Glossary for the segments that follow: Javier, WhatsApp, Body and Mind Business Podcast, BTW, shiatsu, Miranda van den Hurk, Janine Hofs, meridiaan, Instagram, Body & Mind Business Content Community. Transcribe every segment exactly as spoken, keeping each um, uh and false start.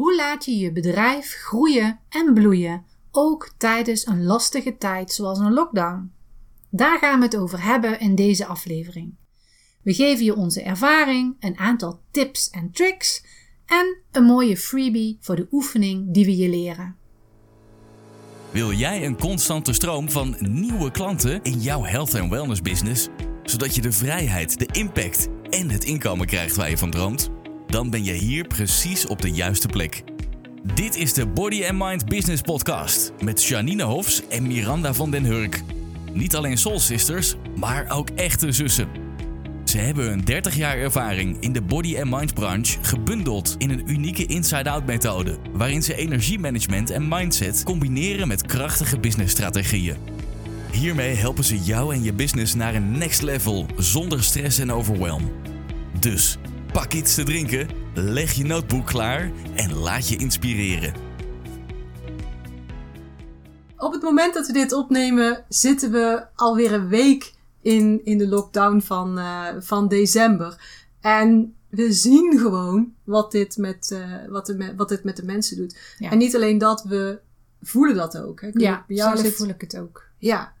Hoe laat je je bedrijf groeien en bloeien, ook tijdens een lastige tijd zoals een lockdown? Daar gaan we het over hebben in deze aflevering. We geven je onze ervaring, een aantal tips en tricks en een mooie freebie voor de oefening die we je leren. Wil jij een constante stroom van nieuwe klanten in jouw health en wellness business, zodat je de vrijheid, de impact en het inkomen krijgt waar je van droomt? Dan ben je hier precies op de juiste plek. Dit is de Body and Mind Business Podcast met Janine Hofs en Miranda van den Hurk. Niet alleen soul sisters, maar ook echte zussen. Ze hebben een dertig jaar ervaring in de body and mind branche gebundeld in een unieke inside-out methode, waarin ze energiemanagement en mindset combineren met krachtige businessstrategieën. Hiermee helpen ze jou en je business naar een next level zonder stress en overwhelm. Dus pak iets te drinken, leg je notebook klaar en laat je inspireren. Op het moment dat we dit opnemen, zitten we alweer een week in, in de lockdown van, uh, van december. En we zien gewoon wat dit met, uh, wat de, wat dit met de mensen doet. Ja. En niet alleen dat, we voelen dat ook. Hè? Ja, zelf zit... voel ik het ook. Ja,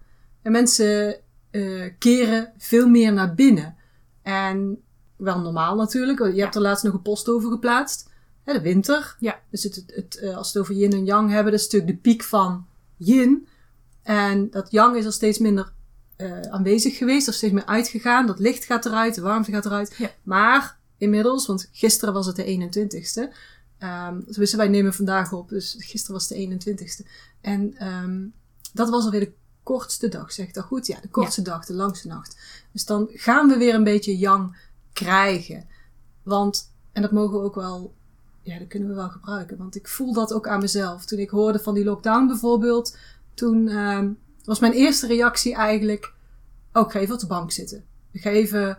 en mensen uh, keren veel meer naar binnen. En... wel normaal natuurlijk. Je ja. hebt er laatst nog een post over geplaatst. Hè, de winter. Ja. Dus het, het, het, als we het over yin en yang hebben, dat is natuurlijk de piek van yin. En dat yang is al steeds minder uh, aanwezig geweest. Er is steeds meer uitgegaan. Dat licht gaat eruit. De warmte gaat eruit. Ja. Maar inmiddels, want gisteren was het de eenentwintigste. Um, dus wij nemen vandaag op. Dus gisteren was de eenentwintigste. En um, dat was alweer de kortste dag. Zeg ik dat goed? Ja, de kortste ja. dag. De langste nacht. Dus dan gaan we weer een beetje yang krijgen. Want, en dat mogen we ook wel, ja, dat kunnen we wel gebruiken. Want ik voel dat ook aan mezelf. Toen ik hoorde van die lockdown bijvoorbeeld, toen uh, was mijn eerste reactie eigenlijk, oh, ik ga even op de bank zitten. Ik ga even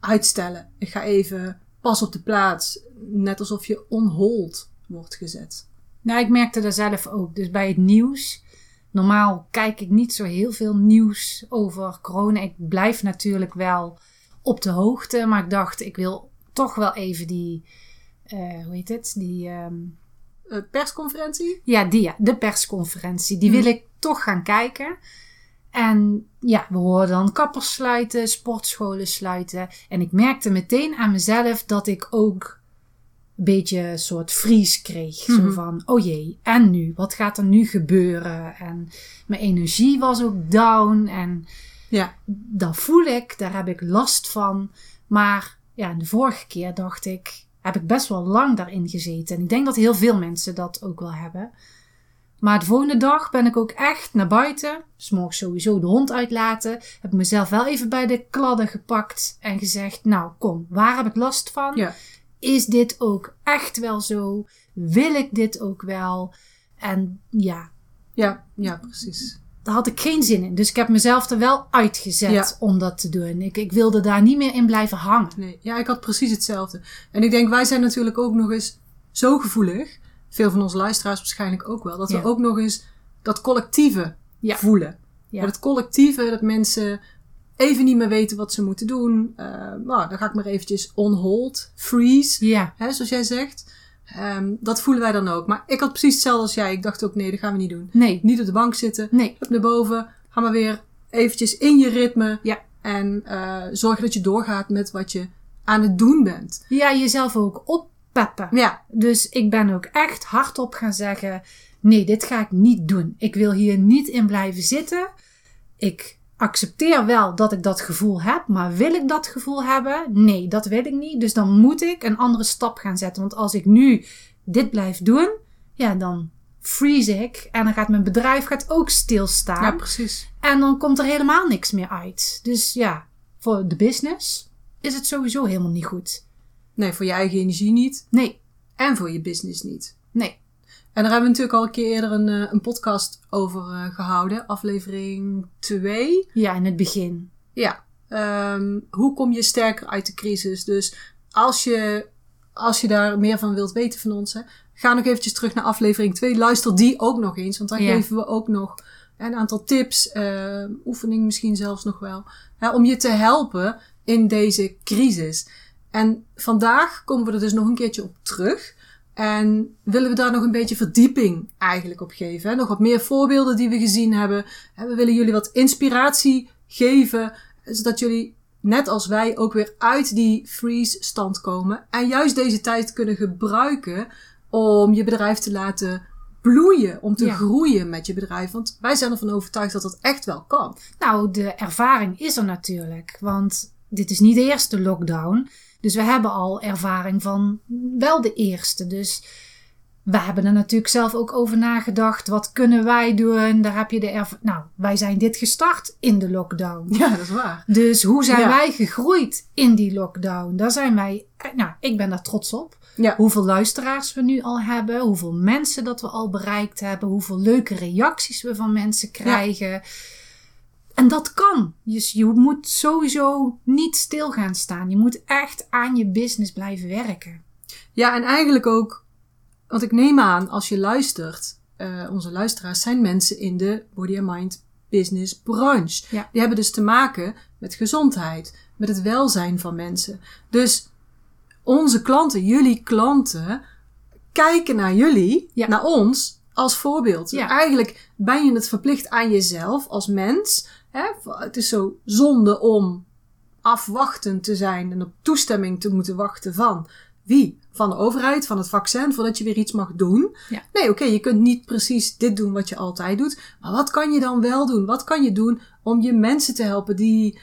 uitstellen. Ik ga even pas op de plaats. Net alsof je on hold wordt gezet. Nou, ik merkte dat zelf ook. Dus bij het nieuws, normaal kijk ik niet zo heel veel nieuws over corona. Ik blijf natuurlijk wel op de hoogte, maar ik dacht, ik wil toch wel even die, uh, hoe heet het, die... Um... Uh, persconferentie? Ja, die, ja, de persconferentie. Die mm. wil ik toch gaan kijken. En ja, we hoorden dan kappers sluiten, sportscholen sluiten. En ik merkte meteen aan mezelf dat ik ook een beetje een soort vries kreeg. Mm. Zo van, oh jee, en nu? Wat gaat er nu gebeuren? En mijn energie was ook down en... ja, dat voel ik, daar heb ik last van. Maar ja, de vorige keer dacht ik, heb ik best wel lang daarin gezeten. En ik denk dat heel veel mensen dat ook wel hebben. Maar de volgende dag ben ik ook echt naar buiten. Dus mocht ik sowieso de hond uitlaten. Heb ik mezelf wel even bij de kladden gepakt en gezegd, nou kom, waar heb ik last van? Ja. Is dit ook echt wel zo? Wil ik dit ook wel? En ja. Ja, ja, precies. Daar had ik geen zin in. Dus ik heb mezelf er wel uitgezet ja. om dat te doen. Ik, ik wilde daar niet meer in blijven hangen. Nee, ja, ik had precies hetzelfde. En ik denk, wij zijn natuurlijk ook nog eens zo gevoelig. Veel van onze luisteraars waarschijnlijk ook wel. Dat ja. we ook nog eens dat collectieve ja. voelen. Ja. Dat collectieve, dat mensen even niet meer weten wat ze moeten doen. Uh, nou, dan ga ik maar eventjes on hold, freeze. Ja. Hè, zoals jij zegt. Um, dat voelen wij dan ook. Maar ik had precies hetzelfde als jij. Ik dacht ook, nee, dat gaan we niet doen. Nee. Niet op de bank zitten. Nee. Op naar boven. Ga maar weer eventjes in je ritme. Ja. En uh, zorg dat je doorgaat met wat je aan het doen bent. Ja, jezelf ook oppeppen. Ja. Dus ik ben ook echt hardop gaan zeggen, nee, dit ga ik niet doen. Ik wil hier niet in blijven zitten. Ik accepteer wel dat ik dat gevoel heb, maar wil ik dat gevoel hebben? Nee, dat wil ik niet. Dus dan moet ik een andere stap gaan zetten. Want als ik nu dit blijf doen, ja, dan freeze ik. En dan gaat mijn bedrijf gaat ook stilstaan. Ja, precies. En dan komt er helemaal niks meer uit. Dus ja, voor de business is het sowieso helemaal niet goed. Nee, voor je eigen energie niet. Nee. En voor je business niet. Nee. En daar hebben we natuurlijk al een keer eerder een, een podcast over uh, gehouden. Aflevering twee. Ja, in het begin. Ja. Um, hoe kom je sterker uit de crisis? Dus als je, als je daar meer van wilt weten van ons, hè, ga nog eventjes terug naar aflevering twee. Luister die ook nog eens. Want daar ja. geven we ook nog een aantal tips. Uh, oefening misschien zelfs nog wel. Hè, om je te helpen in deze crisis. En vandaag komen we er dus nog een keertje op terug. En willen we daar nog een beetje verdieping eigenlijk op geven. Hè? Nog wat meer voorbeelden die we gezien hebben. We willen jullie wat inspiratie geven. Zodat jullie, net als wij, ook weer uit die freeze-stand komen. En juist deze tijd kunnen gebruiken om je bedrijf te laten bloeien. Om te ja. groeien met je bedrijf. Want wij zijn ervan overtuigd dat dat echt wel kan. Nou, de ervaring is er natuurlijk. Want dit is niet de eerste lockdown. Dus we hebben al ervaring van wel de eerste. Dus we hebben er natuurlijk zelf ook over nagedacht. Wat kunnen wij doen? Daar heb je de erv- Nou, wij zijn dit gestart in de lockdown. Ja, dat is waar. Dus hoe zijn ja. wij gegroeid in die lockdown? Daar zijn wij... Nou, ik ben daar trots op. Ja. Hoeveel luisteraars we nu al hebben. Hoeveel mensen dat we al bereikt hebben. Hoeveel leuke reacties we van mensen krijgen. Ja. En dat kan. Dus je moet sowieso niet stil gaan staan. Je moet echt aan je business blijven werken. Ja, en eigenlijk ook... Want ik neem aan, als je luistert... Uh, onze luisteraars zijn mensen in de Body and Mind Business branche. Ja. Die hebben dus te maken met gezondheid. Met het welzijn van mensen. Dus onze klanten, jullie klanten... kijken naar jullie, ja. naar ons... als voorbeeld. Ja. Eigenlijk ben je het verplicht aan jezelf als mens. Hè? Het is zo zonde om afwachtend te zijn en op toestemming te moeten wachten van wie? Van de overheid, van het vaccin, voordat je weer iets mag doen. Ja. Nee, oké, okay, je kunt niet precies dit doen wat je altijd doet. Maar wat kan je dan wel doen? Wat kan je doen om je mensen te helpen? Die,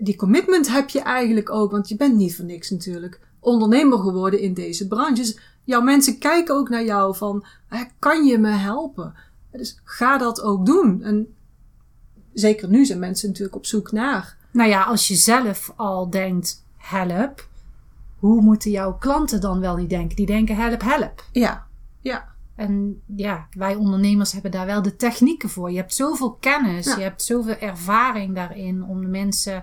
die commitment heb je eigenlijk ook, want je bent niet voor niks natuurlijk ondernemer geworden in deze branches. Jouw mensen kijken ook naar jou van, kan je me helpen? Dus ga dat ook doen. En zeker nu zijn mensen natuurlijk op zoek naar. Nou ja, als je zelf al denkt, help. Hoe moeten jouw klanten dan wel niet denken? Die denken, help, help. Ja, ja. En ja, wij ondernemers hebben daar wel de technieken voor. Je hebt zoveel kennis, ja. je hebt zoveel ervaring daarin om de mensen...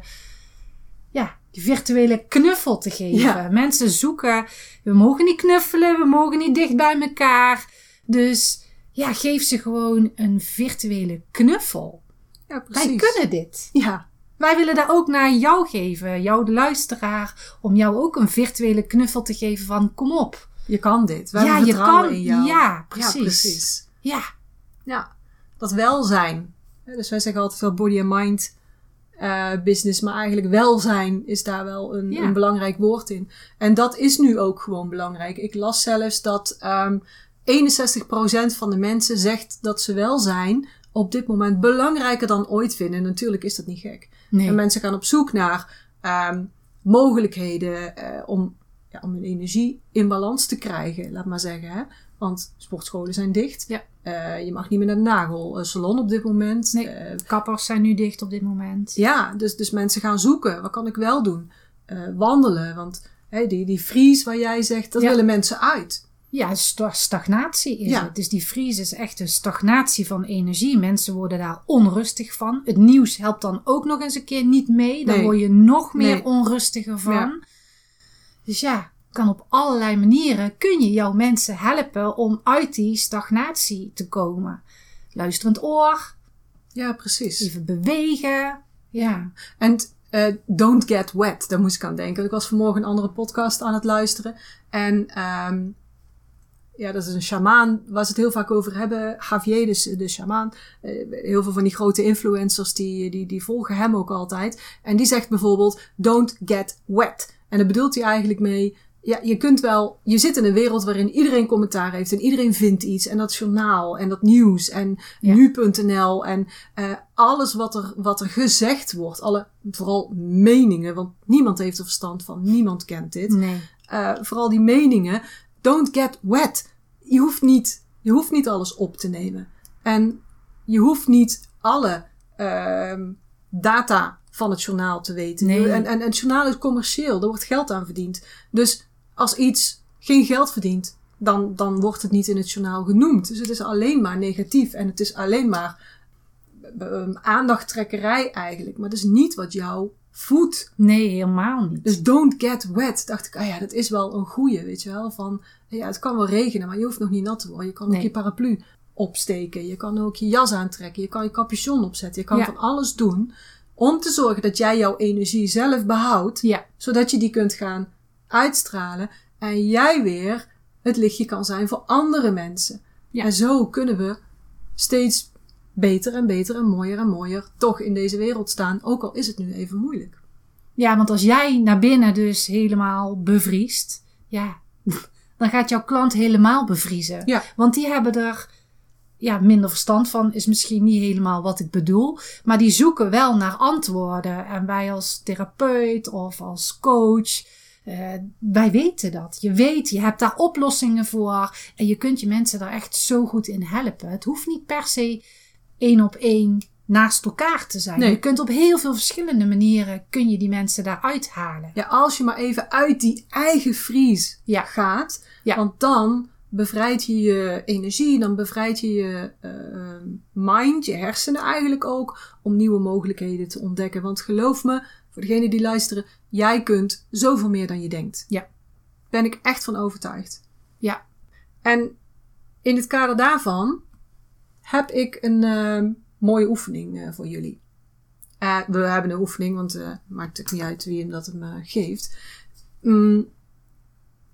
ja, die virtuele knuffel te geven. Ja. Mensen zoeken, we mogen niet knuffelen, we mogen niet dicht bij elkaar. Dus ja, geef ze gewoon een virtuele knuffel. Ja, precies. Wij kunnen dit. Ja. Wij willen daar ook naar jou geven, jou de luisteraar, om jou ook een virtuele knuffel te geven van kom op. Je kan dit. Wij ja, hebben vertrouwen je kan, in jou. Ja, precies. Ja, precies. Ja. Ja, dat welzijn. Dus wij zeggen altijd wel body and mind Uh, business, maar eigenlijk welzijn is daar wel een, ja. een belangrijk woord in. En dat is nu ook gewoon belangrijk. Ik las zelfs dat um, eenenzestig procent van de mensen zegt dat ze welzijn op dit moment belangrijker dan ooit vinden. En natuurlijk is dat niet gek. Nee. En mensen gaan op zoek naar um, mogelijkheden uh, om, ja, om hun energie in balans te krijgen, laat maar zeggen. Hè? Want sportscholen zijn dicht. Ja. Uh, je mag niet meer naar de nagelsalon op dit moment. Nee, uh, kappers zijn nu dicht op dit moment. Ja, dus, dus mensen gaan zoeken. Wat kan ik wel doen? Uh, wandelen. Want hey, die, die freeze waar jij zegt, dat ja. willen mensen uit. Ja, stagnatie is ja. het. Dus die freeze is echt een stagnatie van energie. Mensen worden daar onrustig van. Het nieuws helpt dan ook nog eens een keer niet mee. Dan nee. word je nog meer nee. onrustiger van. Ja. Dus ja... kan op allerlei manieren, kun je jouw mensen helpen om uit die stagnatie te komen. Luisterend oor. Ja, precies. Even bewegen. Ja. En uh, don't get wet, daar moest ik aan denken. Ik was vanmorgen een andere podcast aan het luisteren. En um, ja, dat is een shamaan waar ze het heel vaak over hebben. Javier, dus de shamaan. Uh, heel veel van die grote influencers, die, die, die volgen hem ook altijd. En die zegt bijvoorbeeld, don't get wet. En daar bedoelt hij eigenlijk mee... Ja, je kunt wel, je zit in een wereld waarin iedereen commentaar heeft en iedereen vindt iets. En dat journaal en dat nieuws en ja. nu punt n l en uh, alles wat er, wat er gezegd wordt. Alle, vooral meningen, want niemand heeft er verstand van, niemand kent dit. Nee. Uh, vooral die meningen, don't get wet. Je hoeft niet, je hoeft niet alles op te nemen. En je hoeft niet alle uh, data van het journaal te weten. Nee. En, en, en het journaal is commercieel, er wordt geld aan verdiend. Dus... als iets geen geld verdient, dan, dan wordt het niet in het journaal genoemd. Dus het is alleen maar negatief en het is alleen maar um, aandachttrekkerij eigenlijk. Maar dat is niet wat jou voedt. Nee, helemaal niet. Dus don't get wet. Dacht ik, ah ja, dat is wel een goeie, weet je wel. Van, ja, het kan wel regenen, maar je hoeft nog niet nat te worden. Je kan nee. ook je paraplu opsteken. Je kan ook je jas aantrekken. Je kan je capuchon opzetten. Je kan ja. van alles doen om te zorgen dat jij jouw energie zelf behoudt. Ja. Zodat je die kunt gaan... uitstralen en jij weer het lichtje kan zijn voor andere mensen. Ja. En zo kunnen we steeds beter en beter en mooier en mooier toch in deze wereld staan. Ook al is het nu even moeilijk. Ja, want als jij naar binnen dus helemaal bevriest, ja, dan gaat jouw klant helemaal bevriezen. Ja. Want die hebben er ja, minder verstand van, is misschien niet helemaal wat ik bedoel. Maar die zoeken wel naar antwoorden. En wij als therapeut of als coach, uh, wij weten dat. Je weet, je hebt daar oplossingen voor. En je kunt je mensen daar echt zo goed in helpen. Het hoeft niet per se één op één naast elkaar te zijn. Nee. Je kunt op heel veel verschillende manieren kun je die mensen daaruit halen. Ja, als je maar even uit die eigen vries ja. gaat. Ja. Want dan bevrijd je je energie, dan bevrijd je je uh, mind, je hersenen eigenlijk ook, om nieuwe mogelijkheden te ontdekken. Want geloof me, voor degenen die luisteren, jij kunt zoveel meer dan je denkt. Ja. Ben ik echt van overtuigd. Ja. En in het kader daarvan heb ik een uh, mooie oefening uh, voor jullie. Uh, we hebben een oefening, want uh, maakt het niet uit wie hem dat hem uh, geeft. Um,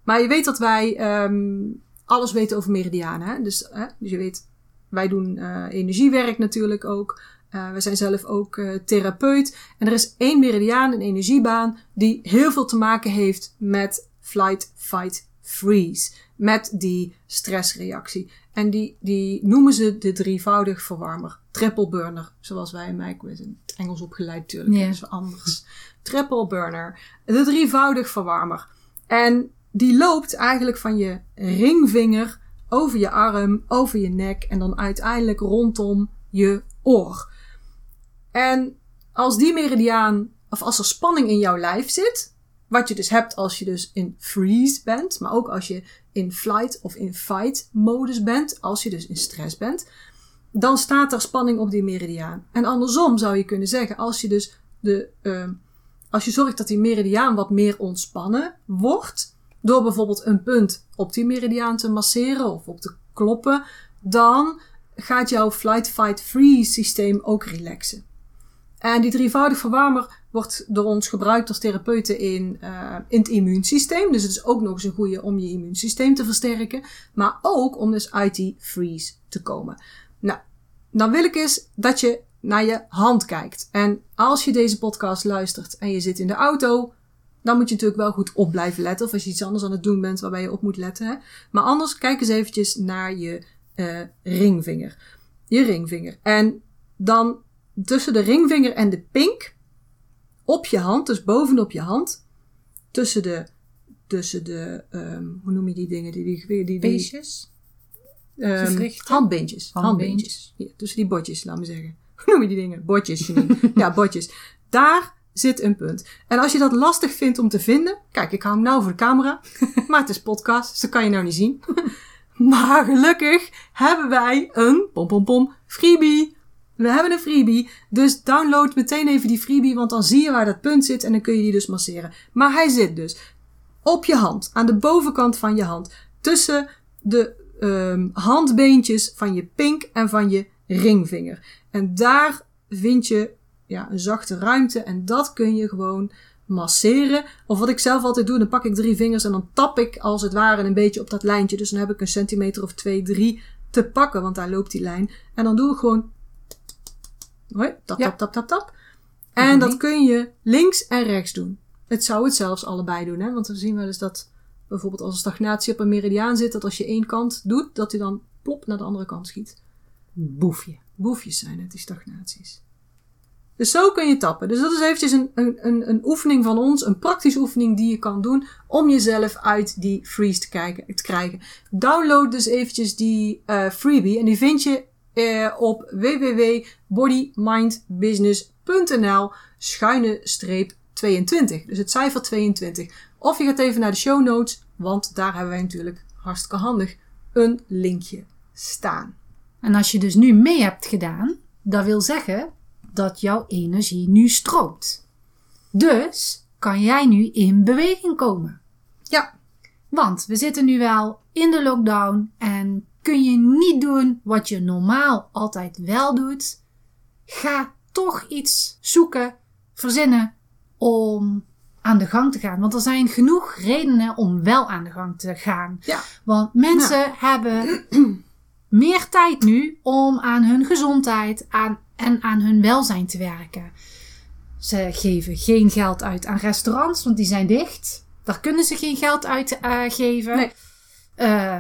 maar je weet dat wij Um, alles weten over meridianen. Hè? Dus, hè? dus je weet, wij doen uh, energiewerk natuurlijk ook. Uh, we zijn zelf ook uh, therapeut. En er is één meridiaan, een energiebaan, die heel veel te maken heeft met flight, fight, freeze. Met die stressreactie. En die, die noemen ze de drievoudig verwarmer. Triple burner, zoals wij in Mike met het Engels opgeleid natuurlijk. Yeah. Dat is anders. Triple burner. De drievoudig verwarmer. En die loopt eigenlijk van je ringvinger over je arm, over je nek en dan uiteindelijk rondom je oor. En als die meridiaan, of als er spanning in jouw lijf zit, wat je dus hebt als je dus in freeze bent, maar ook als je in flight of in fight modus bent, als je dus in stress bent, dan staat er spanning op die meridiaan. En andersom zou je kunnen zeggen, als je dus de, uh, als je zorgt dat die meridiaan wat meer ontspannen wordt, door bijvoorbeeld een punt op die meridiaan te masseren of op te kloppen, dan gaat jouw flight-fight-freeze systeem ook relaxen. En die drievoudig verwarmer wordt door ons gebruikt als therapeuten in, uh, in het immuunsysteem. Dus het is ook nog eens een goede om je immuunsysteem te versterken, maar ook om dus uit die freeze te komen. Nou, dan wil ik eens dat je naar je hand kijkt. En als je deze podcast luistert en je zit in de auto, dan moet je natuurlijk wel goed op blijven letten. Of als je iets anders aan het doen bent waarbij je op moet letten. Hè? Maar anders kijk eens eventjes naar je uh, ringvinger. Je ringvinger. En dan tussen de ringvinger en de pink. Op je hand. Dus bovenop je hand. Tussen de. Tussen de. Um, hoe noem je die dingen? Die, die, die, die, Beestjes? Um, handbeentjes. Handbeentjes. handbeentjes. Ja, tussen die botjes, laat me zeggen. Hoe noem je die dingen? Botjes. Ja, botjes. Daar zit een punt. En als je dat lastig vindt om te vinden, kijk, ik hou hem nou voor de camera, maar het is podcast, dus dat kan je nou niet zien. Maar gelukkig hebben wij een pom pom pom freebie. We hebben een freebie, dus download meteen even die freebie, want dan zie je waar dat punt zit en dan kun je die dus masseren. Maar hij zit dus op je hand, aan de bovenkant van je hand, tussen de um, handbeentjes van je pink en van je ringvinger. En daar vind je ja, een zachte ruimte. En dat kun je gewoon masseren. Of wat ik zelf altijd doe, dan pak ik drie vingers en dan tap ik als het ware een beetje op dat lijntje. Dus dan heb ik een centimeter of twee, drie te pakken. Want daar loopt die lijn. En dan doe ik gewoon hoi, tap, ja. tap, tap, tap, tap. En nee. dat kun je links en rechts doen. Het zou het zelfs allebei doen. Hè? Want we zien wel eens dat bijvoorbeeld als een stagnatie op een meridiaan zit, dat als je één kant doet, dat die dan plop naar de andere kant schiet. Boefje. Boefjes zijn het, die stagnaties. Dus zo kun je tappen. Dus dat is eventjes een, een, een oefening van ons. Een praktische oefening die je kan doen. Om jezelf uit die freeze te, kijken, te krijgen. Download dus eventjes die uh, freebie. En die vind je uh, op www.bodymindbusiness.nl schuine streep 22. Dus het cijfer tweeëntwintig. Of je gaat even naar de show notes. Want daar hebben wij natuurlijk hartstikke handig een linkje staan. En als je dus nu mee hebt gedaan. Dat wil zeggen dat jouw energie nu stroomt. Dus kan jij nu in beweging komen. Ja. Want we zitten nu wel in de lockdown en kun je niet doen wat je normaal altijd wel doet. Ga toch iets zoeken, verzinnen om aan de gang te gaan. Want er zijn genoeg redenen om wel aan de gang te gaan. Ja. Want mensen ja. hebben meer tijd nu om aan hun gezondheid aan, en aan hun welzijn te werken. Ze geven geen geld uit aan restaurants, want die zijn dicht. Daar kunnen ze geen geld uit uh, geven. Nee. Uh,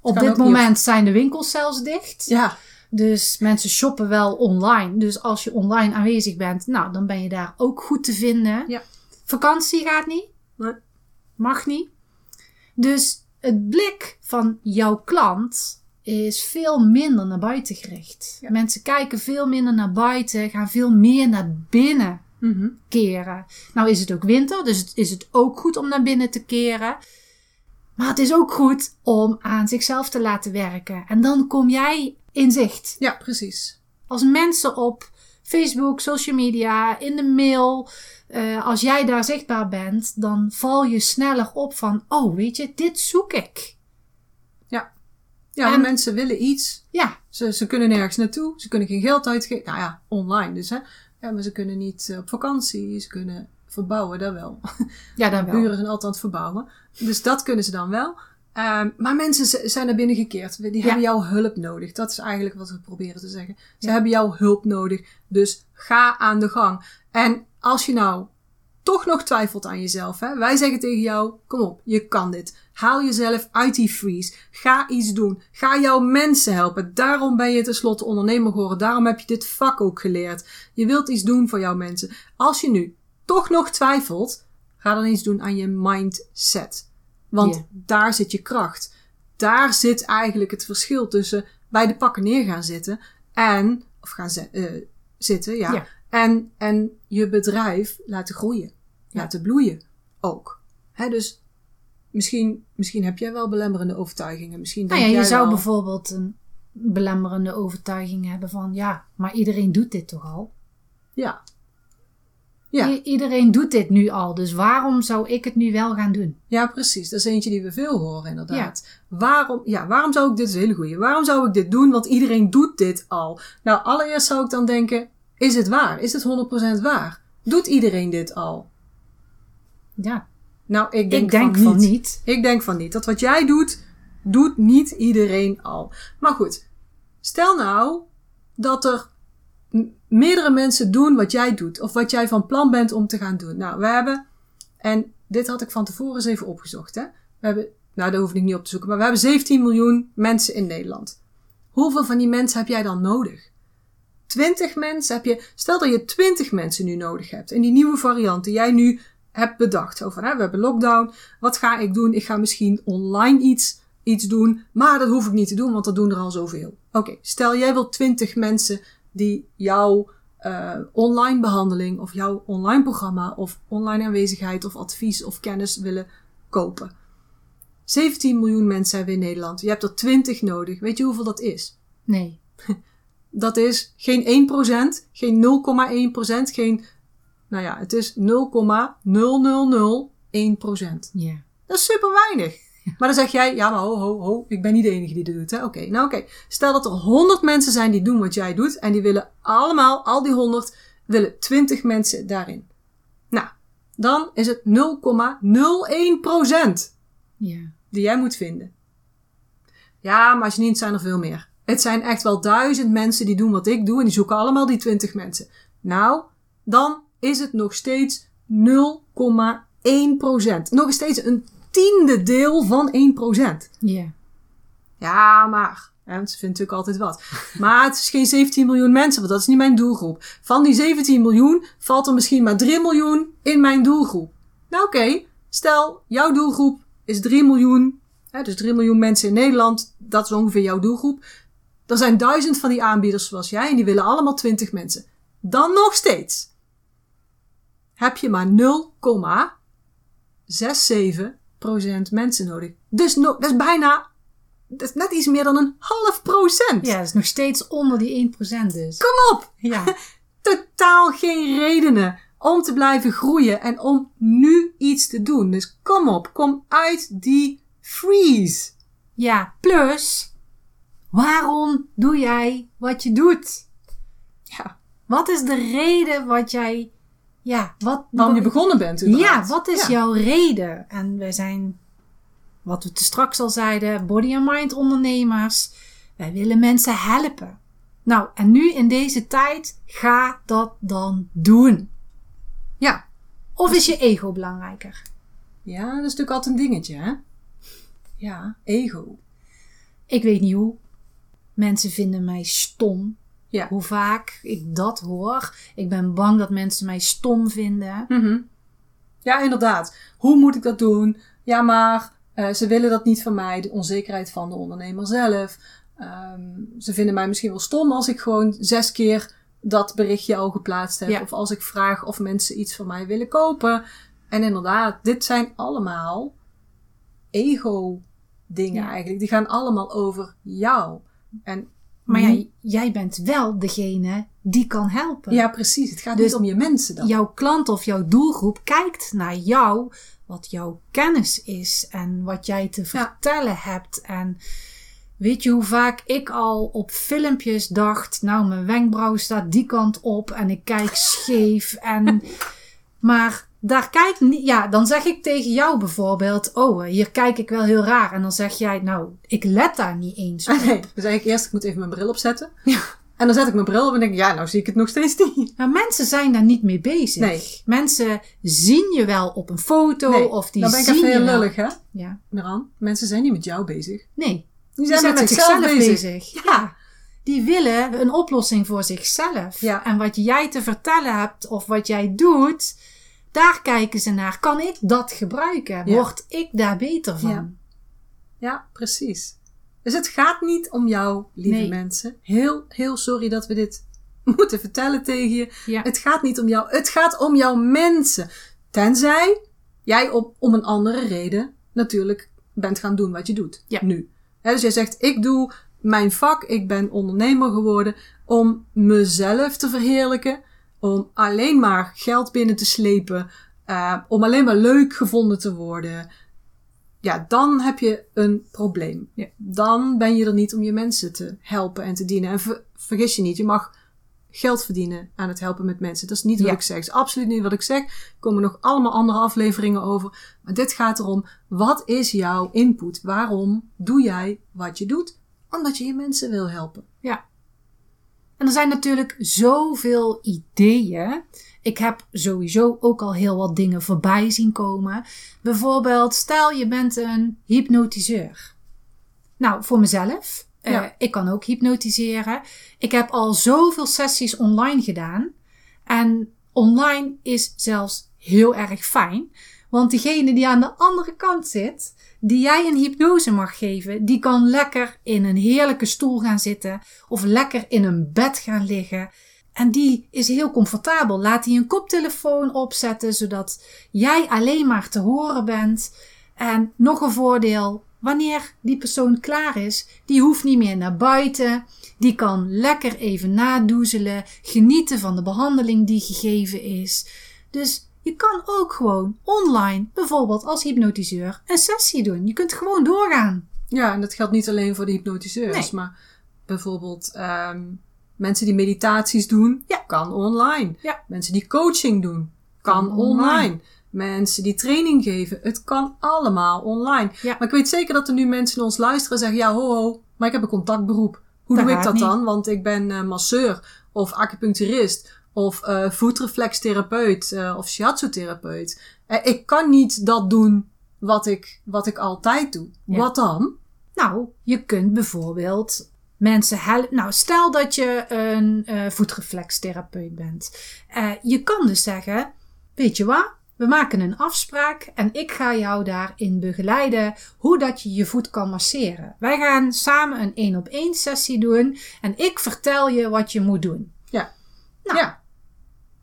op dit moment op. zijn de winkels zelfs dicht. Ja. Dus mensen shoppen wel online. Dus als je online aanwezig bent, nou, dan ben je daar ook goed te vinden. Ja. Vakantie gaat niet. Nee. Mag niet. Dus het blik van jouw klant is veel minder naar buiten gericht. Ja. Mensen kijken veel minder naar buiten, gaan veel meer naar binnen mm-hmm. keren. Nou is het ook winter, dus het, is het ook goed om naar binnen te keren. Maar het is ook goed om aan zichzelf te laten werken. En dan kom jij in zicht. Ja, precies. Als mensen op Facebook, social media, in de mail, uh, als jij daar zichtbaar bent, dan val je sneller op van, oh weet je, dit zoek ik. Ja, ja en, mensen willen iets. Ja. Ze, ze kunnen nergens naartoe, ze kunnen geen geld uitgeven. Nou ja, online dus hè. Ja, maar ze kunnen niet op vakantie, ze kunnen verbouwen, dat wel. Ja, dat wel. Buren zijn altijd aan het verbouwen. Dus dat kunnen ze dan wel. Um, maar mensen zijn naar binnen gekeerd. Die ja. hebben jouw hulp nodig. Dat is eigenlijk wat we proberen te zeggen. Ze ja. hebben jouw hulp nodig. Dus ga aan de gang. En als je nou toch nog twijfelt aan jezelf. Hè, wij zeggen tegen jou. Kom op, je kan dit. Haal jezelf uit die freeze. Ga iets doen. Ga jouw mensen helpen. Daarom ben je tenslotte ondernemer geworden. Daarom heb je dit vak ook geleerd. Je wilt iets doen voor jouw mensen. Als je nu toch nog twijfelt. Ga dan iets doen aan je mindset. Want yeah. daar zit je kracht. Daar zit eigenlijk het verschil tussen bij de pakken neer gaan zitten en of gaan z- uh, zitten, ja. Yeah. En, en je bedrijf laten groeien, yeah. laten bloeien ook. Hè, dus misschien, misschien heb jij wel belemmerende overtuigingen. Misschien denk nou ja, je jij zou wel... bijvoorbeeld een belemmerende overtuiging hebben van ja, maar iedereen doet dit toch al? Ja. Ja. I- iedereen doet dit nu al, dus waarom zou ik het nu wel gaan doen? Ja, precies. Dat is eentje die we veel horen inderdaad. Ja. Waarom, ja, waarom zou ik dit, is een hele goeie, waarom zou ik dit doen? Want iedereen doet dit al. Nou, allereerst zou ik dan denken, is het waar? Is het honderd procent waar? Doet iedereen dit al? Ja. Nou, ik denk, ik denk van, van niet. niet. Ik denk van niet. Dat wat jij doet, doet niet iedereen al. Maar goed, stel nou dat er meerdere mensen doen wat jij doet. Of wat jij van plan bent om te gaan doen. Nou, we hebben... En dit had ik van tevoren eens even opgezocht. Hè? We hebben... Nou, dat hoef ik niet op te zoeken. Maar we hebben zeventien miljoen mensen in Nederland. Hoeveel van die mensen heb jij dan nodig? twintig mensen heb je... Stel dat je twintig mensen nu nodig hebt. In die nieuwe variant die jij nu hebt bedacht. Over, hè, we hebben lockdown. Wat ga ik doen? Ik ga misschien online iets, iets doen. Maar dat hoef ik niet te doen. Want dat doen er al zoveel. Oké, okay, stel jij wil twintig mensen... die jouw uh, online behandeling of jouw online programma of online aanwezigheid of advies of kennis willen kopen. zeventien miljoen mensen hebben we in Nederland. Je hebt er twintig nodig. Weet je hoeveel dat is? Nee. Dat is geen één procent, geen nul komma één procent, geen... Nou ja, het is nul komma nul nul nul één procent. Ja. Dat is super weinig. Ja. Maar dan zeg jij, ja maar ho, ho, ho, ik ben niet de enige die dit doet. Oké, okay, nou oké. Okay. Stel dat er honderd mensen zijn die doen wat jij doet. En die willen allemaal, al die honderd, willen twintig mensen daarin. Nou, dan is het nul komma nul één procent ja. die jij moet vinden. Ja, maar Janine, het zijn er veel meer. Het zijn echt wel duizend mensen die doen wat ik doe. En die zoeken allemaal die twintig mensen. Nou, dan is het nog steeds nul komma één procent. Nog steeds een tiende deel van één procent. Yeah. Ja, maar... Hè, ze vindt natuurlijk altijd wat. Maar het is geen zeventien miljoen mensen, want dat is niet mijn doelgroep. Van die zeventien miljoen valt er misschien maar drie miljoen in mijn doelgroep. Nou oké, okay, stel jouw doelgroep is drie miljoen. Hè, dus drie miljoen mensen in Nederland, dat is ongeveer jouw doelgroep. Er zijn duizend van die aanbieders zoals jij en die willen allemaal twintig mensen. Dan nog steeds heb je maar nul komma zevenenzestig procent mensen nodig. Dus no, dat is bijna, dat is net iets meer dan een half procent. Ja, dat is nog steeds onder die één procent dus. Kom op! Ja. Totaal geen redenen om te blijven groeien en om nu iets te doen. Dus kom op, kom uit die freeze. Ja, plus, waarom doe jij wat je doet? Ja. Wat is de reden wat jij ja, wat, waarom wat, je begonnen bent. Überhaupt. Ja, wat is ja. jouw reden? En wij zijn, wat we te straks al zeiden, body and mind ondernemers. Wij willen mensen helpen. Nou, en nu in deze tijd, ga dat dan doen. Ja. Of is je ego belangrijker? Ja, dat is natuurlijk altijd een dingetje, hè? Ja, ego. Ik weet niet hoe. Mensen vinden mij stom. Ja. Hoe vaak ik dat hoor. Ik ben bang dat mensen mij stom vinden. Mm-hmm. Ja, inderdaad. Hoe moet ik dat doen? Ja, maar uh, ze willen dat niet van mij. De onzekerheid van de ondernemer zelf. Um, ze vinden mij misschien wel stom als ik gewoon zes keer dat berichtje al geplaatst heb. Ja. Of als ik vraag of mensen iets van mij willen kopen. En inderdaad, dit zijn allemaal ego-dingen ja. eigenlijk. Die gaan allemaal over jou. En maar ja, jij bent wel degene die kan helpen. Ja, precies. Het gaat dus niet om je mensen dan. Jouw klant of jouw doelgroep kijkt naar jou, wat jouw kennis is en wat jij te vertellen ja. hebt. En weet je hoe vaak ik al op filmpjes dacht, nou, mijn wenkbrauw staat die kant op en ik kijk scheef. en maar daar kijkt niet. Ja, dan zeg ik tegen jou bijvoorbeeld, oh, hier kijk ik wel heel raar. En dan zeg jij, nou, ik let daar niet eens op. Nee, dus eigenlijk eerst, ik moet even mijn bril opzetten. Ja. En dan zet ik mijn bril op en denk ik, ja, nou zie ik het nog steeds niet. Maar mensen zijn daar niet mee bezig. Nee. Mensen zien je wel op een foto nee, of die zien je. Dan ben ik even heel lullig, hè? Ja. Miran, mensen zijn niet met jou bezig. Nee. Die zijn, die zijn met, met zichzelf, zichzelf bezig. bezig. Ja. ja. Die willen een oplossing voor zichzelf. Ja. En wat jij te vertellen hebt of wat jij doet, daar kijken ze naar. Kan ik dat gebruiken? Ja. Word ik daar beter van? Ja. ja, precies. Dus het gaat niet om jou, lieve nee. mensen. Heel, heel sorry dat we dit moeten vertellen tegen je. Ja. Het gaat niet om jou. Het gaat om jouw mensen. Tenzij jij op, om een andere reden natuurlijk bent gaan doen wat je doet. Ja. Nu. He, dus jij zegt, ik doe mijn vak, ik ben ondernemer geworden om mezelf te verheerlijken, om alleen maar geld binnen te slepen, uh, om alleen maar leuk gevonden te worden. Ja, dan heb je een probleem. Ja. Dan ben je er niet om je mensen te helpen en te dienen. En ver, vergis je niet, je mag geld verdienen aan het helpen met mensen. Dat is niet wat ja. ik zeg. Dat is absoluut niet wat ik zeg. Er komen nog allemaal andere afleveringen over. Maar dit gaat erom, wat is jouw input? Waarom doe jij wat je doet? Omdat je je mensen wil helpen. Ja. En er zijn natuurlijk zoveel ideeën. Ik heb sowieso ook al heel wat dingen voorbij zien komen. Bijvoorbeeld, stel je bent een hypnotiseur. Nou, voor mezelf. Ja. Uh, ik kan ook hypnotiseren. Ik heb al zoveel sessies online gedaan. En online is zelfs heel erg fijn. Want diegene die aan de andere kant zit, die jij een hypnose mag geven, die kan lekker in een heerlijke stoel gaan zitten. Of lekker in een bed gaan liggen. En die is heel comfortabel. Laat die een koptelefoon opzetten, zodat jij alleen maar te horen bent. En nog een voordeel. Wanneer die persoon klaar is, die hoeft niet meer naar buiten. Die kan lekker even nadoezelen, genieten van de behandeling die gegeven is. Dus je kan ook gewoon online, bijvoorbeeld als hypnotiseur, een sessie doen. Je kunt gewoon doorgaan. Ja, en dat geldt niet alleen voor de hypnotiseurs, nee. maar bijvoorbeeld um, mensen die meditaties doen, ja. kan online. Ja. Mensen die coaching doen, kan, kan online. online. Mensen die training geven. Het kan allemaal online. Ja. Maar ik weet zeker dat er nu mensen naar ons luisteren en zeggen, ja ho ho, maar ik heb een contactberoep. Hoe dat doe ik dat niet. dan? Want ik ben uh, masseur of acupuncturist of uh, voetreflextherapeut uh, of shiatsu-therapeut. Uh, ik kan niet dat doen wat ik, wat ik altijd doe. Ja. Wat dan? Nou, je kunt bijvoorbeeld mensen helpen. Nou, stel dat je een uh, voetreflextherapeut bent. Uh, je kan dus zeggen, weet je wat? We maken een afspraak en ik ga jou daarin begeleiden hoe dat je je voet kan masseren. Wij gaan samen een één-op-één sessie doen en ik vertel je wat je moet doen. Ja, nou. ja.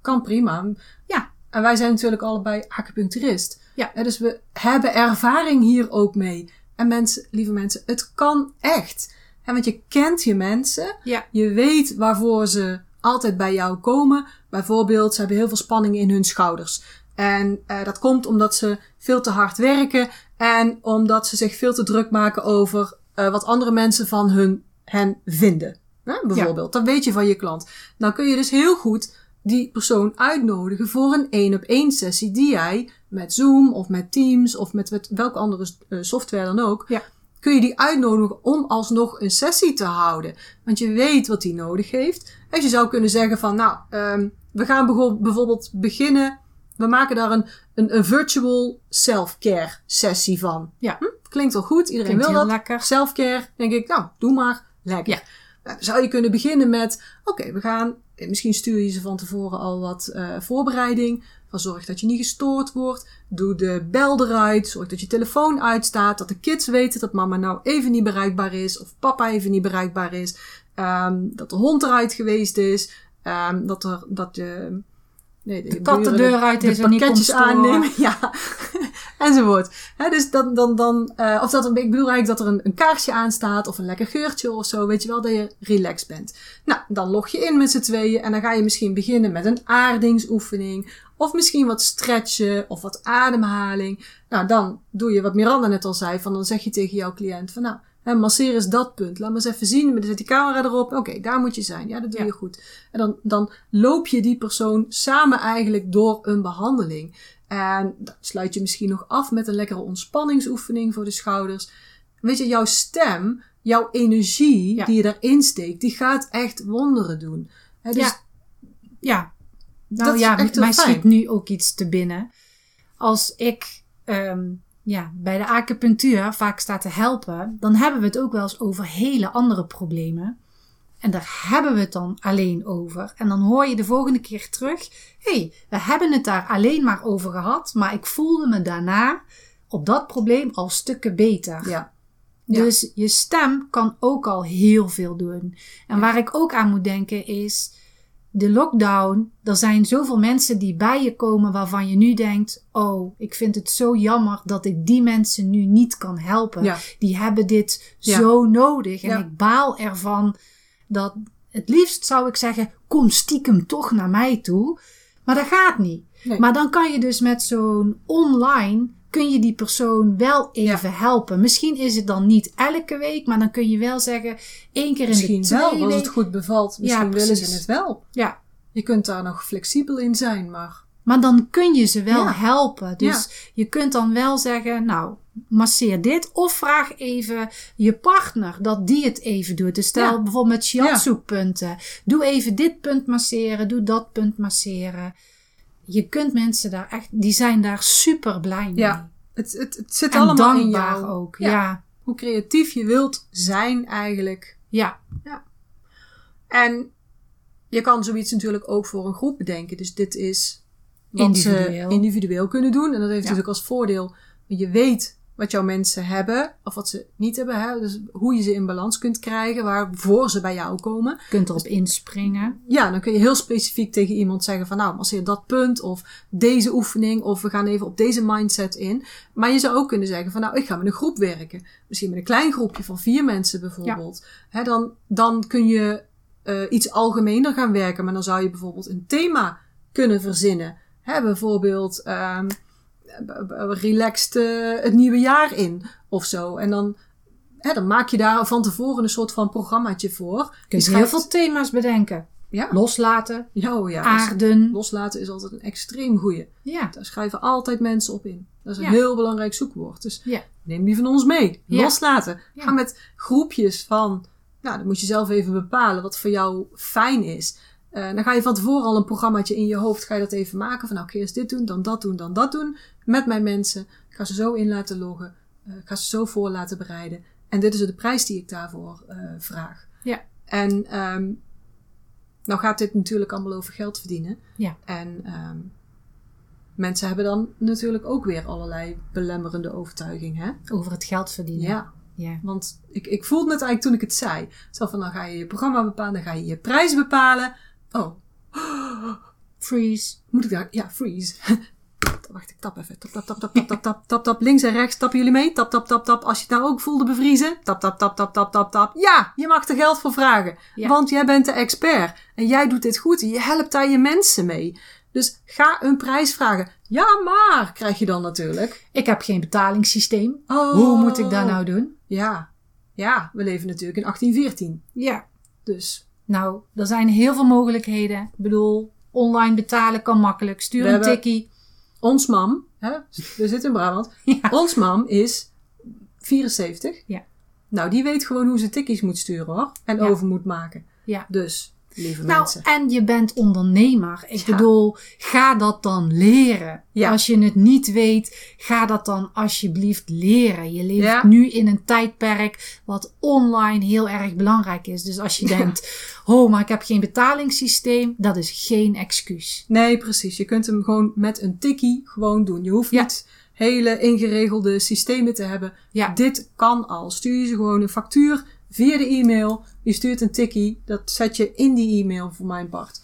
kan prima. Ja. En wij zijn natuurlijk allebei acupuncturist. Ja. Dus we hebben ervaring hier ook mee. En mensen, lieve mensen, het kan echt. En want je kent je mensen, ja. je weet waarvoor ze altijd bij jou komen. Bijvoorbeeld, ze hebben heel veel spanning in hun schouders. En uh, dat komt omdat ze veel te hard werken en omdat ze zich veel te druk maken over uh, wat andere mensen van hun, hen vinden. Hè? Bijvoorbeeld, ja. dat weet je van je klant. Dan kun je dus heel goed die persoon uitnodigen voor een één-op-één sessie die jij met Zoom of met Teams of met, met welke andere software dan ook, ja. kun je die uitnodigen om alsnog een sessie te houden. Want je weet wat die nodig heeft. En je zou kunnen zeggen van, nou, um, we gaan bijvoorbeeld beginnen, we maken daar een, een, een virtual self-care sessie van. Ja. Hm? Klinkt al goed, iedereen Klinkt wil dat. Lekker. Self-care, denk ik, nou, doe maar, lekker. Ja. Nou, zou je kunnen beginnen met, oké, okay, we gaan... Misschien stuur je ze van tevoren al wat uh, voorbereiding. Van zorg dat je niet gestoord wordt. Doe de bel eruit. Zorg dat je telefoon uitstaat. Dat de kids weten dat mama nou even niet bereikbaar is. Of papa even niet bereikbaar is. Um, dat de hond eruit geweest is. Um, dat er... Dat je, nee, de, de kat buren, de deur uit de, is de en niet komt storen. Aannemen. Ja. Enzovoort. He, dus dan... dan, dan uh, of dat, ik bedoel eigenlijk dat er een, een kaarsje aanstaat. Of een lekker geurtje of zo. Weet je wel, dat je relaxed bent. Nou, dan log je in met z'n tweeën. En dan ga je misschien beginnen met een aardingsoefening. Of misschien wat stretchen. Of wat ademhaling. Nou, dan doe je wat Miranda net al zei. Van dan zeg je tegen jouw cliënt van nou... He, masseer eens dat punt. Laat me eens even zien. Dan zet die camera erop. Oké, okay, daar moet je zijn. Ja, dat doe ja. je goed. En dan, dan loop je die persoon samen eigenlijk door een behandeling. En dan sluit je misschien nog af met een lekkere ontspanningsoefening voor de schouders. Weet je, jouw stem, jouw energie ja. die je daarin steekt, die gaat echt wonderen doen. He, dus ja. ja. Nou dat ja, m- mij schiet nu ook iets te binnen. Als ik... Um, Ja, bij de acupunctuur vaak staat te helpen, dan hebben we het ook wel eens over hele andere problemen. En daar hebben we het dan alleen over. En dan hoor je de volgende keer terug, hey, we hebben het daar alleen maar over gehad, maar ik voelde me daarna op dat probleem al stukken beter. Ja. Ja. Dus je stem kan ook al heel veel doen. En ja. waar ik ook aan moet denken is, de lockdown, er zijn zoveel mensen die bij je komen waarvan je nu denkt, oh, ik vind het zo jammer dat ik die mensen nu niet kan helpen. Ja. Die hebben dit ja. zo nodig en ja. ik baal ervan dat het liefst zou ik zeggen, kom stiekem toch naar mij toe. Maar dat gaat niet. Nee. Maar dan kan je dus met zo'n online, kun je die persoon wel even ja. helpen. Misschien is het dan niet elke week, maar dan kun je wel zeggen, één keer misschien in de twee weken. Misschien wel, als het goed bevalt. Misschien ja, willen ze het wel. Ja. Je kunt daar nog flexibel in zijn, maar... Maar dan kun je ze wel ja. helpen. Dus ja. je kunt dan wel zeggen, nou, masseer dit. Of vraag even je partner dat die het even doet. Dus stel ja. bijvoorbeeld met shiatsu-punten. Ja. Doe even dit punt masseren, doe dat punt masseren. Je kunt mensen daar echt... Die zijn daar super blij mee. Ja, het, het, het zit en allemaal in jou. Ook, ja. ja. Hoe creatief je wilt zijn eigenlijk. Ja. ja. En je kan zoiets natuurlijk ook voor een groep bedenken. Dus dit is wat individueel. Ze individueel kunnen doen. En dat heeft ja. dus ook als voordeel. Je weet wat jouw mensen hebben. Of wat ze niet hebben. Hè? Dus hoe je ze in balans kunt krijgen. Waarvoor ze bij jou komen. Je kunt erop dus, inspringen. Ja, dan kun je heel specifiek tegen iemand zeggen van nou, masseer dat punt. Of deze oefening. Of we gaan even op deze mindset in. Maar je zou ook kunnen zeggen van nou, ik ga met een groep werken. Misschien met een klein groepje van vier mensen bijvoorbeeld. Ja. Hè, dan, dan kun je uh, iets algemener gaan werken. Maar dan zou je bijvoorbeeld een thema kunnen verzinnen. Hè, bijvoorbeeld... Uh, relaxed uh, het nieuwe jaar in of zo. En dan, hè, dan maak je daar van tevoren een soort van programmaatje voor. Je kunt heel veel thema's bedenken. Ja. Loslaten, oh, ja. aarden. Loslaten is altijd een extreem goeie. Ja. Daar schrijven altijd mensen op in. Dat is een ja. heel belangrijk zoekwoord. Dus ja. neem die van ons mee. Ja. Loslaten. Ja. Ga met groepjes van... Nou, dan moet je zelf even bepalen wat voor jou fijn is. Uh, dan ga je van tevoren al een programmaatje in je hoofd. Ga je dat even maken. Van nou, oké, eerst dit doen, dan dat doen, dan dat doen. Met mijn mensen. Ik ga ze zo in laten loggen. Uh, ik ga ze zo voor laten bereiden. En dit is de prijs die ik daarvoor uh, vraag. Ja. En um, nou gaat dit natuurlijk allemaal over geld verdienen. Ja. En um, mensen hebben dan natuurlijk ook weer allerlei belemmerende overtuigingen. Over het geld verdienen. Ja. Ja. Want ik, ik voelde het eigenlijk toen ik het zei. Zo van, dan ga je je programma bepalen. Dan ga je je prijs bepalen. Oh. Freeze. Moet ik daar? Ja, freeze. Wacht, ik tap even. Tap, tap, tap, tap, tap, tap, tap, tap. Links en rechts. Tappen jullie mee? Tap, tap, tap, tap. Als je het nou ook voelde bevriezen. Tap, tap, tap, tap, tap, tap, tap. Ja, je mag er geld voor vragen. Ja. Want jij bent de expert. En jij doet dit goed. Je helpt daar je mensen mee. Dus ga een prijs vragen. Ja, maar krijg je dan natuurlijk. Ik heb geen betalingssysteem. Oh. Hoe moet ik dat nou doen? Ja. Ja, we leven natuurlijk in achttien veertien. Ja. Dus... Nou, er zijn heel veel mogelijkheden. Ik bedoel, Online betalen kan makkelijk. Stuur een tikkie. Ons mam, hè? We zitten in Brabant. Ja. Ons mam is vierenzeventig. Ja. Nou, die weet gewoon hoe ze tikkies moet sturen, hoor. En ja. over moet maken. Ja. Dus, lieve nou, mensen. En je bent ondernemer. Ik ja. bedoel, ga dat dan leren. Ja. Als je het niet weet, ga dat dan alsjeblieft leren. Je leeft ja. nu in een tijdperk wat online heel erg belangrijk is. Dus als je ja. denkt, oh, maar ik heb geen betalingssysteem. Dat is geen excuus. Nee, precies. Je kunt hem gewoon met een tikkie gewoon doen. Je hoeft ja. niet hele ingeregelde systemen te hebben. Ja. Dit kan al. Stuur je ze gewoon een factuur via de e-mail. Je stuurt een tikkie. Dat zet je in die e-mail voor mijn part.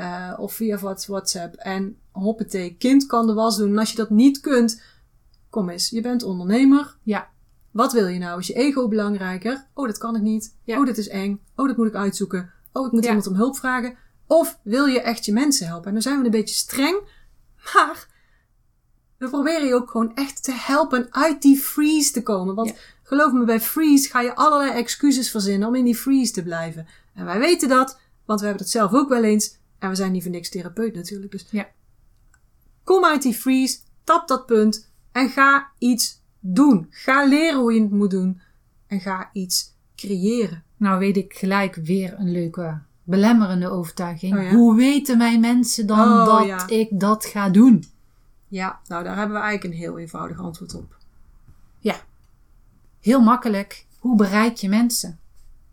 Uh, of via wat WhatsApp. En hoppatee, kind kan de was doen. En als je dat niet kunt, kom eens. Je bent ondernemer. Ja. Wat wil je nou? Is je ego belangrijker? Oh, dat kan ik niet. Ja. Oh, dit is eng. Oh, dat moet ik uitzoeken. Oh, ik moet ja. iemand om hulp vragen. Of wil je echt je mensen helpen? En dan zijn we een beetje streng. Maar we proberen je ook gewoon echt te helpen uit die freeze te komen. Want ja. geloof me, bij freeze ga je allerlei excuses verzinnen om in die freeze te blijven. En wij weten dat, want we hebben dat zelf ook wel eens. En we zijn niet voor niks therapeut natuurlijk. Dus ja. kom uit die freeze, tap dat punt en ga iets doen. Ga leren hoe je het moet doen en ga iets creëren. Nou weet ik gelijk weer een leuke belemmerende overtuiging. Oh ja? Hoe weten mijn mensen dan oh, dat ja. ik dat ga doen? Ja, nou daar hebben we eigenlijk een heel eenvoudig antwoord op. Ja, heel makkelijk. Hoe bereik je mensen?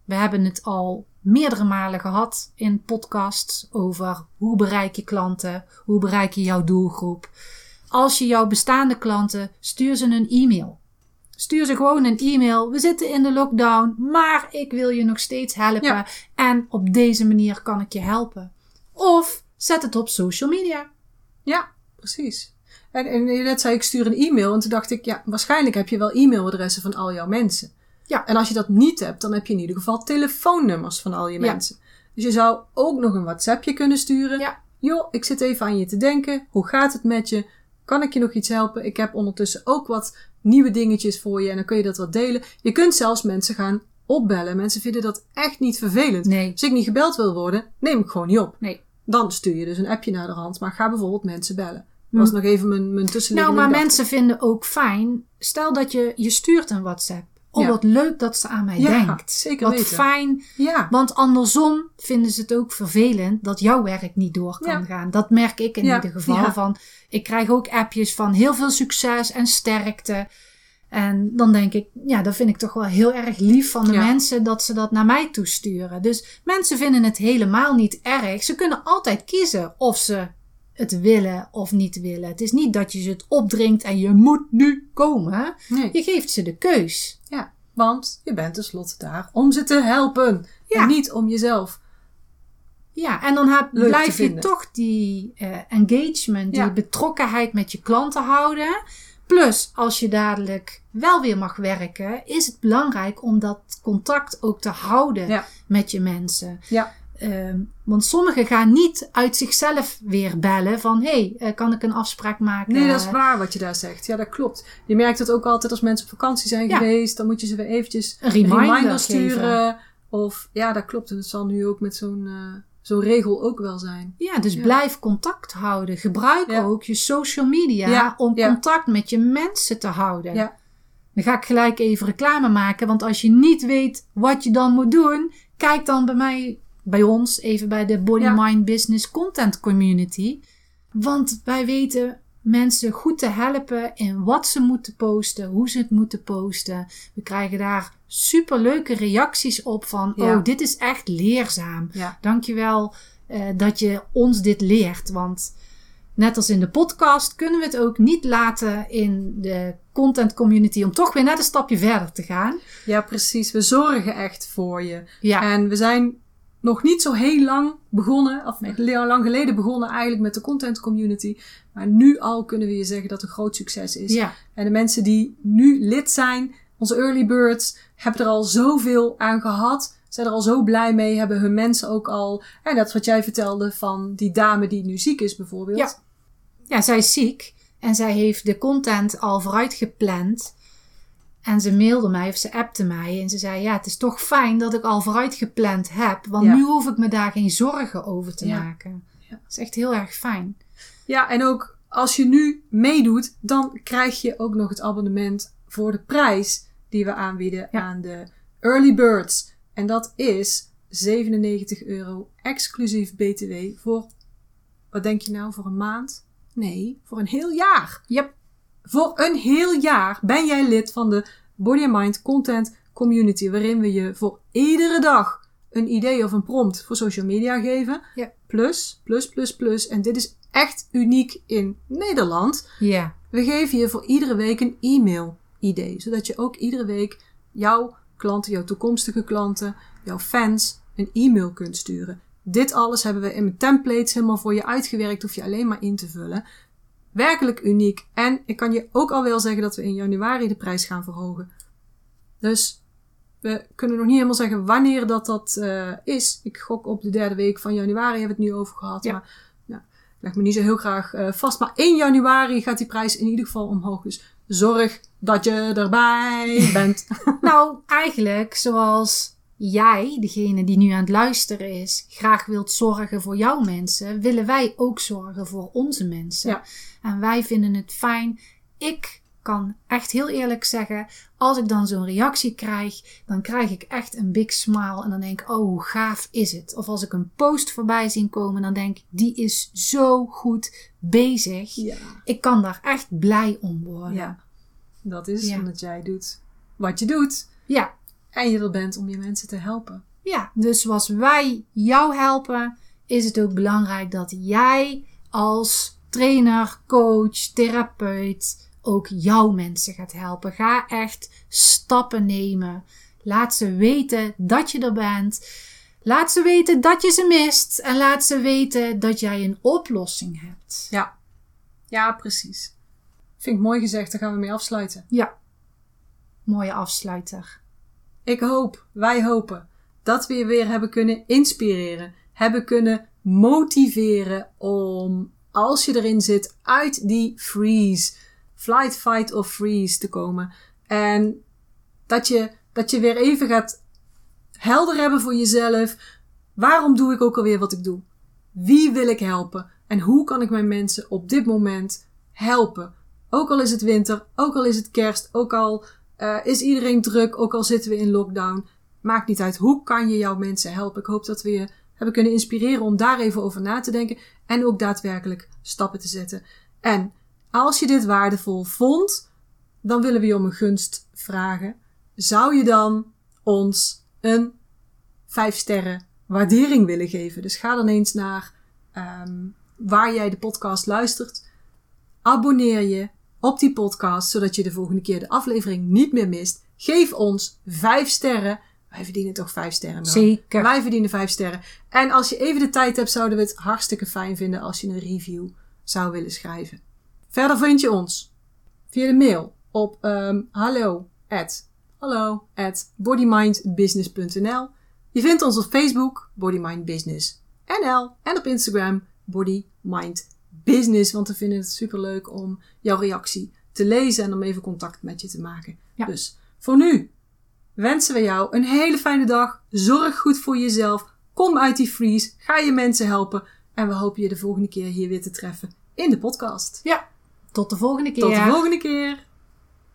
We hebben het al meerdere malen gehad in podcasts over hoe bereik je klanten, hoe bereik je jouw doelgroep. Als je jouw bestaande klanten, stuur ze een e-mail. Stuur ze gewoon een e-mail. We zitten in de lockdown, maar ik wil je nog steeds helpen. Ja. En op deze manier kan ik je helpen. Of zet het op social media. Ja, precies. En, en net zei ik, stuur een e-mail. En toen dacht ik, ja, waarschijnlijk heb je wel e-mailadressen van al jouw mensen. Ja. En als je dat niet hebt, dan heb je in ieder geval telefoonnummers van al je ja. mensen. Dus je zou ook nog een WhatsAppje kunnen sturen. Ja. Joh, ik zit even aan je te denken. Hoe gaat het met je? Kan ik je nog iets helpen? Ik heb ondertussen ook wat nieuwe dingetjes voor je. En dan kun je dat wat delen. Je kunt zelfs mensen gaan opbellen. Mensen vinden dat echt niet vervelend. Nee. Als ik niet gebeld wil worden, neem ik gewoon niet op. Nee. Dan stuur je dus een appje naar de hand. Maar ga bijvoorbeeld mensen bellen. Dat was nog even mijn, mijn tussenliggende. Nou, maar mensen vinden ook fijn. Stel dat je, je stuurt een WhatsApp. Oh, ja. wat leuk dat ze aan mij ja, denkt. Zeker wat weten. Fijn. Ja. Want andersom vinden ze het ook vervelend dat jouw werk niet door kan ja. gaan. Dat merk ik in ja. ieder geval. Ja. Van, ik krijg ook appjes van heel veel succes en sterkte. En dan denk ik, ja, dat vind ik toch wel heel erg lief van de ja. mensen dat ze dat naar mij toesturen. Dus mensen vinden het helemaal niet erg. Ze kunnen altijd kiezen of ze het willen of niet willen. Het is niet dat je ze het opdringt en je moet nu komen. Nee. Je geeft ze de keus. Ja, want je bent tenslotte daar om ze te helpen. Ja. En niet om jezelf. Ja, en dan heb, blijf je toch die uh, engagement, ja. die betrokkenheid met je klanten houden. Plus, als je dadelijk wel weer mag werken, is het belangrijk om dat contact ook te houden ja. met je mensen. Ja. Um, want sommigen gaan niet uit zichzelf weer bellen van, hé, hey, uh, kan ik een afspraak maken? Nee, dat is waar wat je daar zegt. Ja, dat klopt. Je merkt dat ook altijd als mensen op vakantie zijn ja. geweest. Dan moet je ze weer eventjes een reminder, een reminder sturen. Geven. Of, ja, dat klopt. En dat zal nu ook met zo'n, uh, zo'n regel ook wel zijn. Ja, dus ja. blijf contact houden. Gebruik ja. ook je social media ja. om ja. contact met je mensen te houden. Ja. Dan ga ik gelijk even reclame maken. Want als je niet weet wat je dan moet doen, kijk dan bij mij... Bij ons, even bij de Body, ja. Mind, Business Content Community. Want wij weten mensen goed te helpen in wat ze moeten posten, hoe ze het moeten posten. We krijgen daar superleuke reacties op van, ja. oh, dit is echt leerzaam. Ja. Dankjewel eh, dat je ons dit leert. Want net als in de podcast kunnen we het ook niet laten in de content community om toch weer net een stapje verder te gaan. Ja, precies. We zorgen echt voor je. Ja. En we zijn... nog niet zo heel lang begonnen, of heel lang geleden begonnen eigenlijk met de content community. Maar nu al kunnen we je zeggen dat het een groot succes is. Ja. En de mensen die nu lid zijn, onze early birds, hebben er al zoveel aan gehad. Zijn er al zo blij mee, hebben hun mensen ook al. En dat wat jij vertelde van die dame die nu ziek is bijvoorbeeld. Ja, ja zij is ziek en zij heeft de content al vooruit gepland. En ze mailde mij of ze appte mij. En ze zei, ja, het is toch fijn dat ik al vooruit gepland heb. Want ja. nu hoef ik me daar geen zorgen over te ja. maken. Ja. Dat is echt heel erg fijn. Ja, en ook als je nu meedoet, dan krijg je ook nog het abonnement voor de prijs die we aanbieden ja. aan de Early Birds. En dat is zevenennegentig euro exclusief B T W voor, wat denk je nou, voor een maand? Nee, voor een heel jaar. Yep. Voor een heel jaar ben jij lid van de Body and Mind Content Community, waarin we je voor iedere dag een idee of een prompt voor social media geven. Yep. Plus, plus, plus, plus. En dit is echt uniek in Nederland. Yeah. We geven je voor iedere week een e-mail-idee. Zodat je ook iedere week jouw klanten, jouw toekomstige klanten, jouw fans een e-mail kunt sturen. Dit alles hebben we in templates helemaal voor je uitgewerkt. Hoef je alleen maar in te vullen. Werkelijk uniek. En ik kan je ook al wel zeggen dat we in januari de prijs gaan verhogen. Dus we kunnen nog niet helemaal zeggen wanneer dat dat uh, is. Ik gok op de derde week van januari hebben we het nu over gehad. Ja. Maar nou, ik leg me niet zo heel graag uh, vast. Maar één januari gaat die prijs in ieder geval omhoog. Dus zorg dat je erbij bent. Nou, eigenlijk zoals jij, degene die nu aan het luisteren is, graag wilt zorgen voor jouw mensen, willen wij ook zorgen voor onze mensen. Ja. En wij vinden het fijn. Ik kan echt heel eerlijk zeggen, als ik dan zo'n reactie krijg, dan krijg ik echt een big smile en dan denk ik, oh, hoe gaaf is het? Of als ik een post voorbij zie komen, dan denk ik, die is zo goed bezig. Ja. Ik kan daar echt blij om worden. Ja. Dat is omdat ja. jij doet wat je doet. Ja. En je er bent om je mensen te helpen. Ja, dus zoals wij jou helpen, is het ook belangrijk dat jij als trainer, coach, therapeut ook jouw mensen gaat helpen. Ga echt stappen nemen. Laat ze weten dat je er bent. Laat ze weten dat je ze mist. En laat ze weten dat jij een oplossing hebt. Ja, ja, precies. Vind ik mooi gezegd, daar gaan we mee afsluiten. Ja, mooie afsluiter. Ik hoop, wij hopen, dat we je weer hebben kunnen inspireren. Hebben kunnen motiveren om, als je erin zit, uit die freeze, flight, fight of freeze te komen. En dat je, dat je weer even gaat helder hebben voor jezelf. Waarom doe ik ook alweer wat ik doe? Wie wil ik helpen? En hoe kan ik mijn mensen op dit moment helpen? Ook al is het winter, ook al is het kerst, ook al uh, is iedereen druk, ook al zitten we in lockdown. Maakt niet uit, hoe kan je jouw mensen helpen? Ik hoop dat we je hebben kunnen inspireren om daar even over na te denken. En ook daadwerkelijk stappen te zetten. En als je dit waardevol vond, dan willen we je om een gunst vragen. Zou je dan ons een vijf sterren waardering willen geven? Dus ga dan eens naar um, waar jij de podcast luistert. Abonneer je op die podcast, zodat je de volgende keer de aflevering niet meer mist. Geef ons vijf sterren. Wij verdienen toch vijf sterren? Nou? Zeker. Wij verdienen vijf sterren. En als je even de tijd hebt, zouden we het hartstikke fijn vinden als je een review zou willen schrijven. Verder vind je ons via de mail op um, hallo at, hallo at bodymindbusiness.nl. Je vindt ons op Facebook, bodymindbusiness.nl. En op Instagram, bodymindbusiness. Want we vinden het superleuk om jouw reactie te lezen en om even contact met je te maken. Ja. Dus voor nu wensen we jou een hele fijne dag. Zorg goed voor jezelf. Kom uit die freeze. Ga je mensen helpen. En we hopen je de volgende keer hier weer te treffen in de podcast. Ja, tot de volgende keer. Tot de volgende keer.